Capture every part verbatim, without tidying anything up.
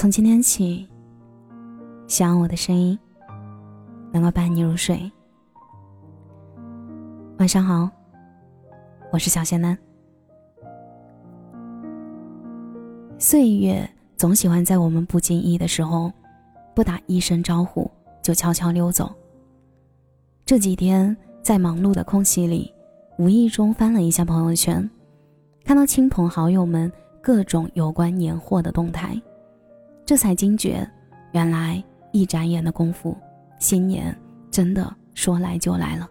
从今天起，希望我的声音能够伴你入睡。晚上好，我是小仙男。岁月总喜欢在我们不经意的时候，不打一声招呼就悄悄溜走。这几天在忙碌的空隙里，无意中翻了一下朋友圈，看到亲朋好友们各种有关年货的动态，这才惊觉，原来一眨眼的功夫，新年真的说来就来了。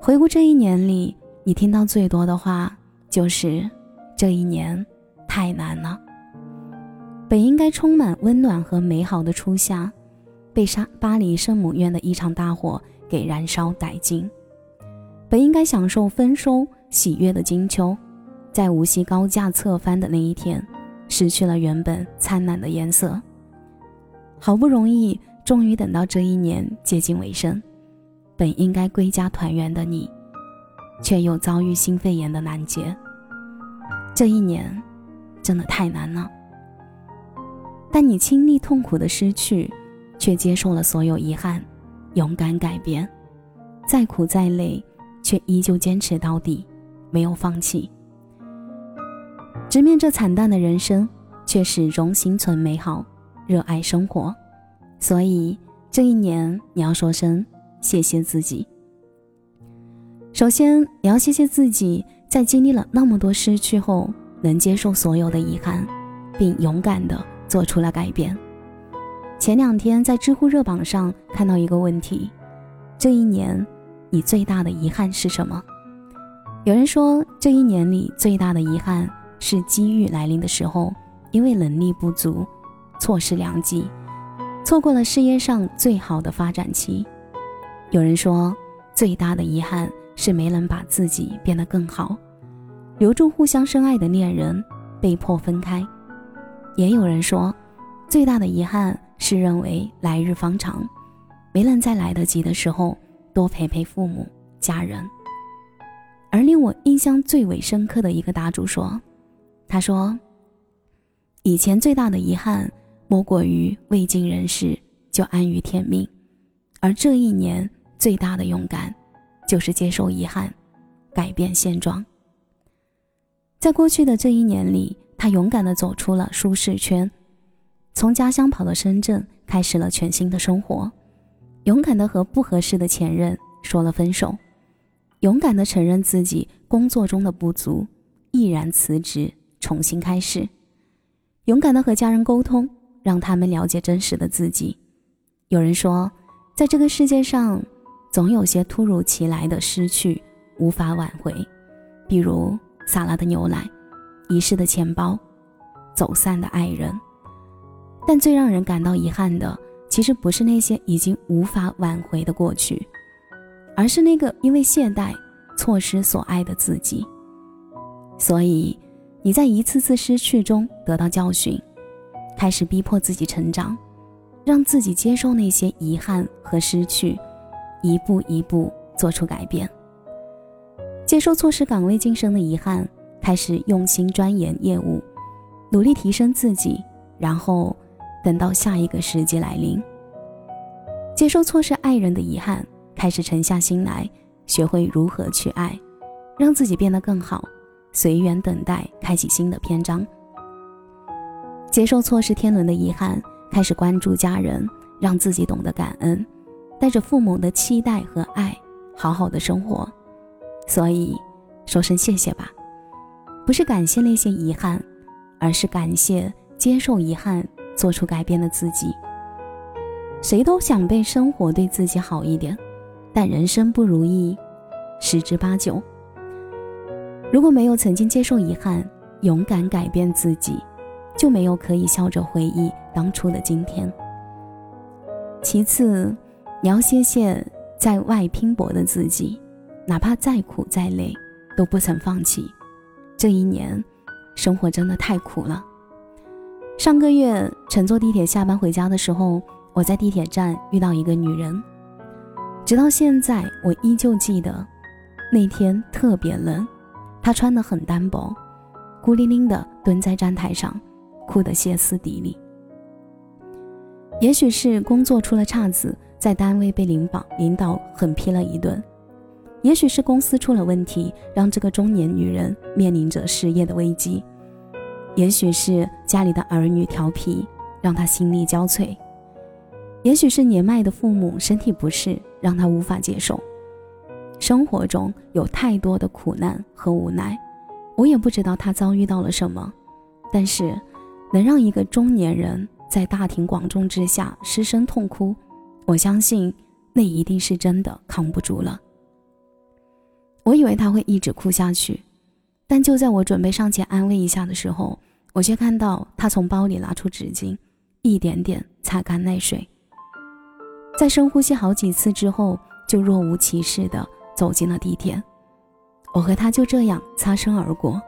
回顾这一年里，你听到最多的话就是这一年太难了。本应该充满温暖和美好的初夏，被巴黎圣母院的一场大火给燃烧殆尽。本应该享受丰收喜悦的金秋，在无锡高架侧翻的那一天，失去了原本灿烂的颜色。好不容易终于等到这一年接近尾声，本应该归家团圆的你，却又遭遇新肺炎的难解。这一年真的太难了，但你经历痛苦的失去，却接受了所有遗憾，勇敢改变，再苦再累，却依旧坚持到底，没有放弃。直面这惨淡的人生，却始终心存美好，热爱生活。所以这一年你要说声谢谢自己。首先你要谢谢自己，在经历了那么多失去后，能接受所有的遗憾，并勇敢地做出了改变。前两天在知乎热榜上看到一个问题，这一年你最大的遗憾是什么？有人说，这一年里最大的遗憾是机遇来临的时候，因为能力不足，错失良机，错过了事业上最好的发展期。有人说，最大的遗憾是没能把自己变得更好，留住互相深爱的恋人，被迫分开。也有人说，最大的遗憾是认为来日方长，没能在来得及的时候多陪陪父母家人。而令我印象最为深刻的一个答主说，他说，以前最大的遗憾莫过于未经人事就安于天命，而这一年最大的勇敢就是接受遗憾，改变现状。在过去的这一年里，他勇敢地走出了舒适圈，从家乡跑到深圳，开始了全新的生活，勇敢地和不合适的前任说了分手，勇敢地承认自己工作中的不足，毅然辞职重新开始，勇敢地和家人沟通，让他们了解真实的自己。有人说，在这个世界上总有些突如其来的失去无法挽回，比如洒了的牛奶，遗失的钱包，走散的爱人。但最让人感到遗憾的，其实不是那些已经无法挽回的过去，而是那个因为懈怠错失所爱的自己。所以你在一次次失去中得到教训，开始逼迫自己成长，让自己接受那些遗憾和失去，一步一步做出改变。接受错失岗位晋升的遗憾，开始用心钻研业务，努力提升自己，然后等到下一个时机来临。接受错失爱人的遗憾，开始沉下心来，学会如何去爱，让自己变得更好，随缘等待开启新的篇章。接受错失天伦的遗憾，开始关注家人，让自己懂得感恩，带着父母的期待和爱，好好的生活。所以说声谢谢吧，不是感谢那些遗憾，而是感谢接受遗憾做出改变的自己。谁都想被生活对自己好一点，但人生不如意十之八九。如果没有曾经接受遗憾，勇敢改变自己，就没有可以笑着回忆当初的今天。其次，你要谢谢在外拼搏的自己，哪怕再苦再累都不曾放弃。这一年生活真的太苦了。上个月乘坐地铁下班回家的时候，我在地铁站遇到一个女人，直到现在我依旧记得那天特别冷，她穿得很单薄，孤零零地蹲在站台上，哭得歇斯底里。也许是工作出了岔子，在单位被领导领导狠批了一顿，也许是公司出了问题，让这个中年女人面临着失业的危机，也许是家里的儿女调皮，让她心力交瘁，也许是年迈的父母身体不适，让她无法接受。生活中有太多的苦难和无奈，我也不知道她遭遇到了什么，但是能让一个中年人在大庭广众之下失声痛哭，我相信那一定是真的扛不住了。我以为他会一直哭下去，但就在我准备上前安慰一下的时候，我却看到他从包里拿出纸巾，一点点擦干泪水，在深呼吸好几次之后，就若无其事地走进了地铁。我和他就这样擦身而过。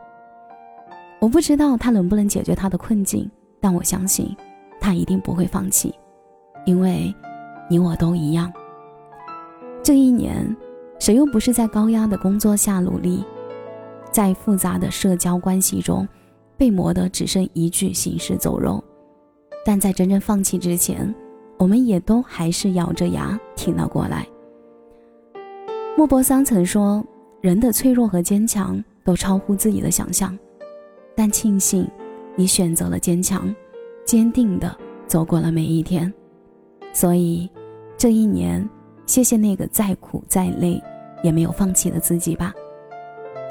我不知道他能不能解决他的困境，但我相信他一定不会放弃，因为你我都一样。这一年，谁又不是在高压的工作下努力，在复杂的社交关系中被磨得只剩一具行尸走肉，但在真正放弃之前，我们也都还是咬着牙挺了过来。莫泊桑曾说，人的脆弱和坚强都超乎自己的想象，但庆幸你选择了坚强，坚定地走过了每一天。所以这一年，谢谢那个再苦再累也没有放弃的自己吧，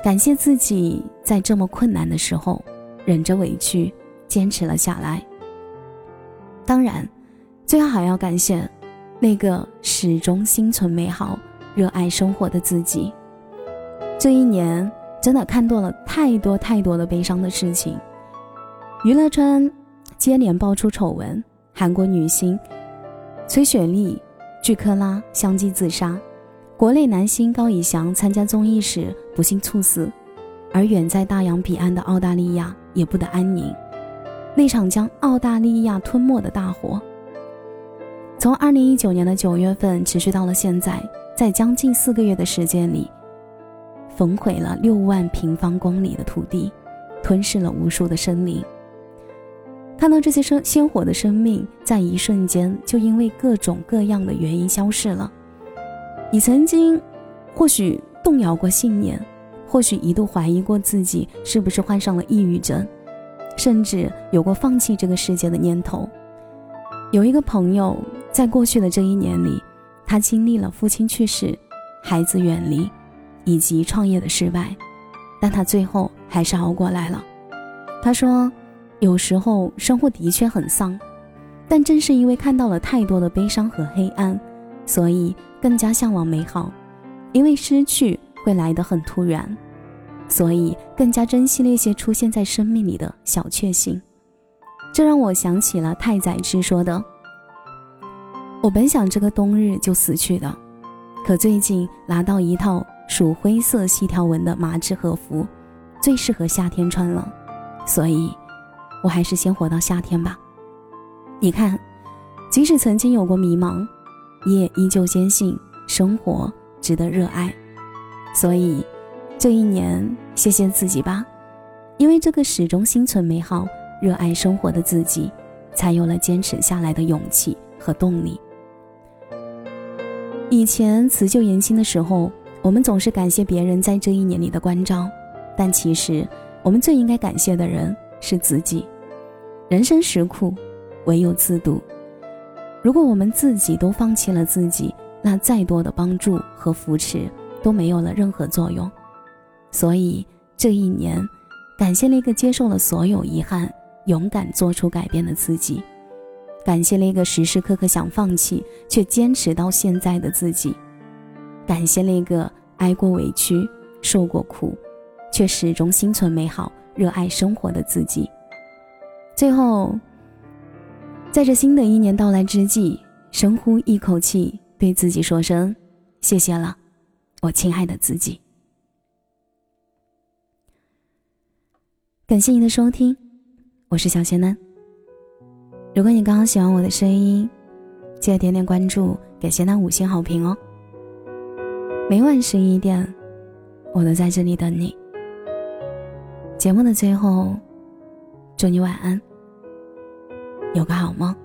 感谢自己在这么困难的时候忍着委屈坚持了下来。当然最后还要感谢那个始终心存美好热爱生活的自己。这一年真的看多了太多太多的悲伤的事情，娱乐圈接连爆出丑闻，韩国女星崔雪莉、巨克拉相继自杀，国内男星高以翔参加综艺时不幸猝死，而远在大洋彼岸的澳大利亚也不得安宁，那场将澳大利亚吞没的大火，从二零一九年的九月份持续到了现在，在将近四个月的时间里，焚毁了六万平方公里的土地，吞噬了无数的生灵。看到这些生鲜活的生命在一瞬间就因为各种各样的原因消逝了，你曾经或许动摇过信念，或许一度怀疑过自己是不是患上了抑郁症，甚至有过放弃这个世界的念头。有一个朋友在过去的这一年里，他经历了父亲去世、孩子远离以及创业的失败，但他最后还是熬过来了。他说，有时候生活的确很丧，但正是因为看到了太多的悲伤和黑暗，所以更加向往美好，因为失去会来得很突然，所以更加珍惜那些出现在生命里的小确幸。这让我想起了太宰治说的，我本想这个冬日就死去的，可最近拿到一套属灰色细条纹的麻质和服，最适合夏天穿了，所以我还是先活到夏天吧。你看，即使曾经有过迷茫，你也依旧坚信生活值得热爱。所以这一年谢谢自己吧，因为这个始终心存美好热爱生活的自己，才有了坚持下来的勇气和动力。以前辞旧迎新的时候，我们总是感谢别人在这一年里的关照，但其实我们最应该感谢的人是自己。人生实苦，唯有自渡。如果我们自己都放弃了自己，那再多的帮助和扶持都没有了任何作用。所以这一年，感谢那个接受了所有遗憾勇敢做出改变的自己，感谢那个时时刻刻想放弃却坚持到现在的自己，感谢那个挨过委屈受过苦却始终心存美好热爱生活的自己。最后，在这新的一年到来之际，深呼一口气，对自己说声谢谢了，我亲爱的自己。感谢您的收听，我是小仙男。如果你刚刚喜欢我的声音，记得点点关注，给仙男五星好评哦。每晚十一点，我都在这里等你。节目的最后，祝你晚安。有个好梦。